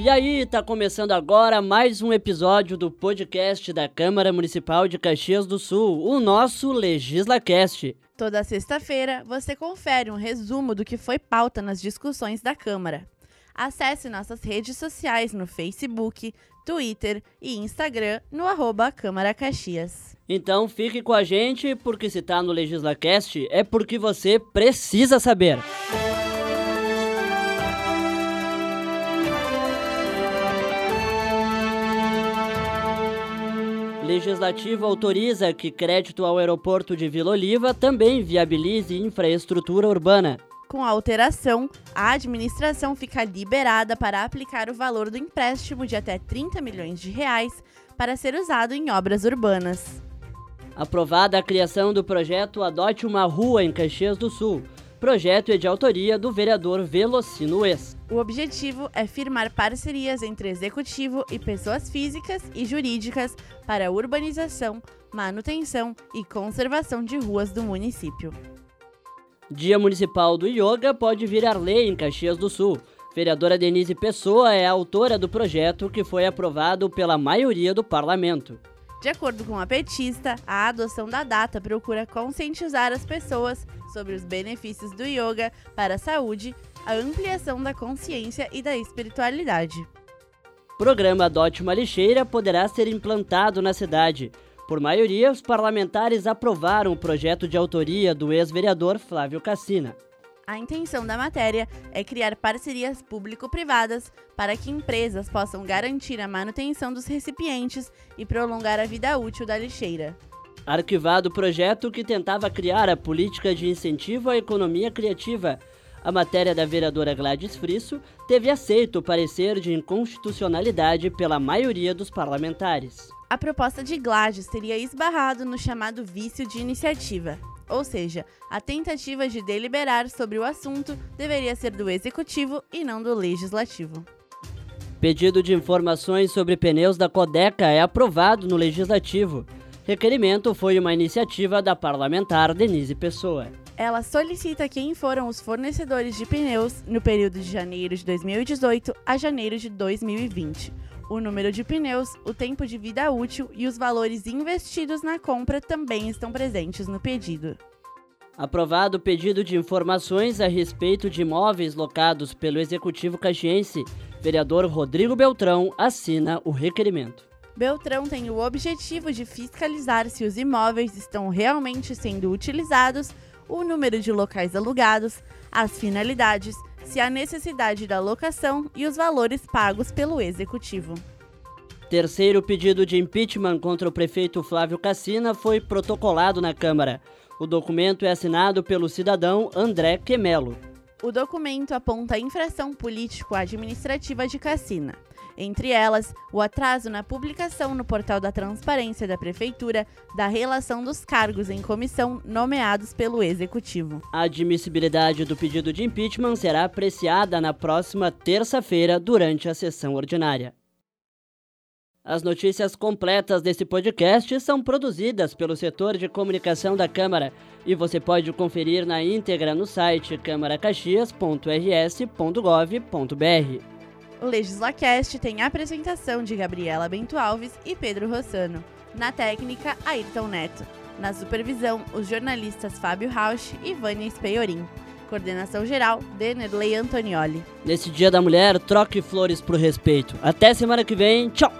E aí, tá começando agora mais um episódio do podcast da Câmara Municipal de Caxias do Sul, o nosso LegislaCast. Toda sexta-feira, você confere um resumo do que foi pauta nas discussões da Câmara. Acesse nossas redes sociais no Facebook, Twitter e Instagram no @CâmaraCaxias. Então fique com a gente, porque se tá no LegislaCast, é porque você precisa saber. Legislativo autoriza que crédito ao aeroporto de Vila Oliva também viabilize infraestrutura urbana. Com a alteração, a administração fica liberada para aplicar o valor do empréstimo de até 30 milhões de reais para ser usado em obras urbanas. Aprovada a criação do projeto Adote uma Rua em Caxias do Sul. Projeto é de autoria do vereador Velocino Es. O objetivo é firmar parcerias entre executivo e pessoas físicas e jurídicas para urbanização, manutenção e conservação de ruas do município. Dia Municipal do Yoga pode virar lei em Caxias do Sul. Vereadora Denise Pessoa é a autora do projeto que foi aprovado pela maioria do parlamento. De acordo com a petista, a adoção da data procura conscientizar as pessoas sobre os benefícios do yoga para a saúde, a ampliação da consciência e da espiritualidade. Programa Adote uma Lixeira poderá ser implantado na cidade. Por maioria, os parlamentares aprovaram o projeto de autoria do ex-vereador Flávio Cassina. A intenção da matéria é criar parcerias público-privadas para que empresas possam garantir a manutenção dos recipientes e prolongar a vida útil da lixeira. Arquivado o projeto que tentava criar a política de incentivo à economia criativa. A matéria da vereadora Gladys Frisso teve aceito o parecer de inconstitucionalidade pela maioria dos parlamentares. A proposta de Gladys teria esbarrado no chamado vício de iniciativa. Ou seja, a tentativa de deliberar sobre o assunto deveria ser do Executivo e não do Legislativo. Pedido de informações sobre pneus da CODECA é aprovado no Legislativo. Requerimento foi uma iniciativa da parlamentar Denise Pessoa. Ela solicita quem foram os fornecedores de pneus no período de janeiro de 2018 a janeiro de 2020. O número de pneus, o tempo de vida útil e os valores investidos na compra também estão presentes no pedido. Aprovado o pedido de informações a respeito de imóveis locados pelo Executivo caxiense. Vereador Rodrigo Beltrão assina o requerimento. Beltrão tem o objetivo de fiscalizar se os imóveis estão realmente sendo utilizados, o número de locais alugados, as finalidades, se há necessidade da locação e os valores pagos pelo Executivo. Terceiro pedido de impeachment contra o prefeito Flávio Cassina foi protocolado na Câmara. O documento é assinado pelo cidadão André Quemelo. O documento aponta a infração político-administrativa de Cassina. Entre elas, o atraso na publicação no portal da transparência da Prefeitura da relação dos cargos em comissão nomeados pelo Executivo. A admissibilidade do pedido de impeachment será apreciada na próxima terça-feira durante a sessão ordinária. As notícias completas desse podcast são produzidas pelo setor de comunicação da Câmara e você pode conferir na íntegra no site camaracaxias.rs.gov.br. O LegislaCast tem a apresentação de Gabriela Bento Alves e Pedro Rossano. Na técnica, Ayrton Neto. Na supervisão, os jornalistas Fábio Rauch e Vânia Speiorin. Coordenação geral, Denerlei Antonioli. Nesse Dia da Mulher, troque flores pro respeito. Até semana que vem. Tchau!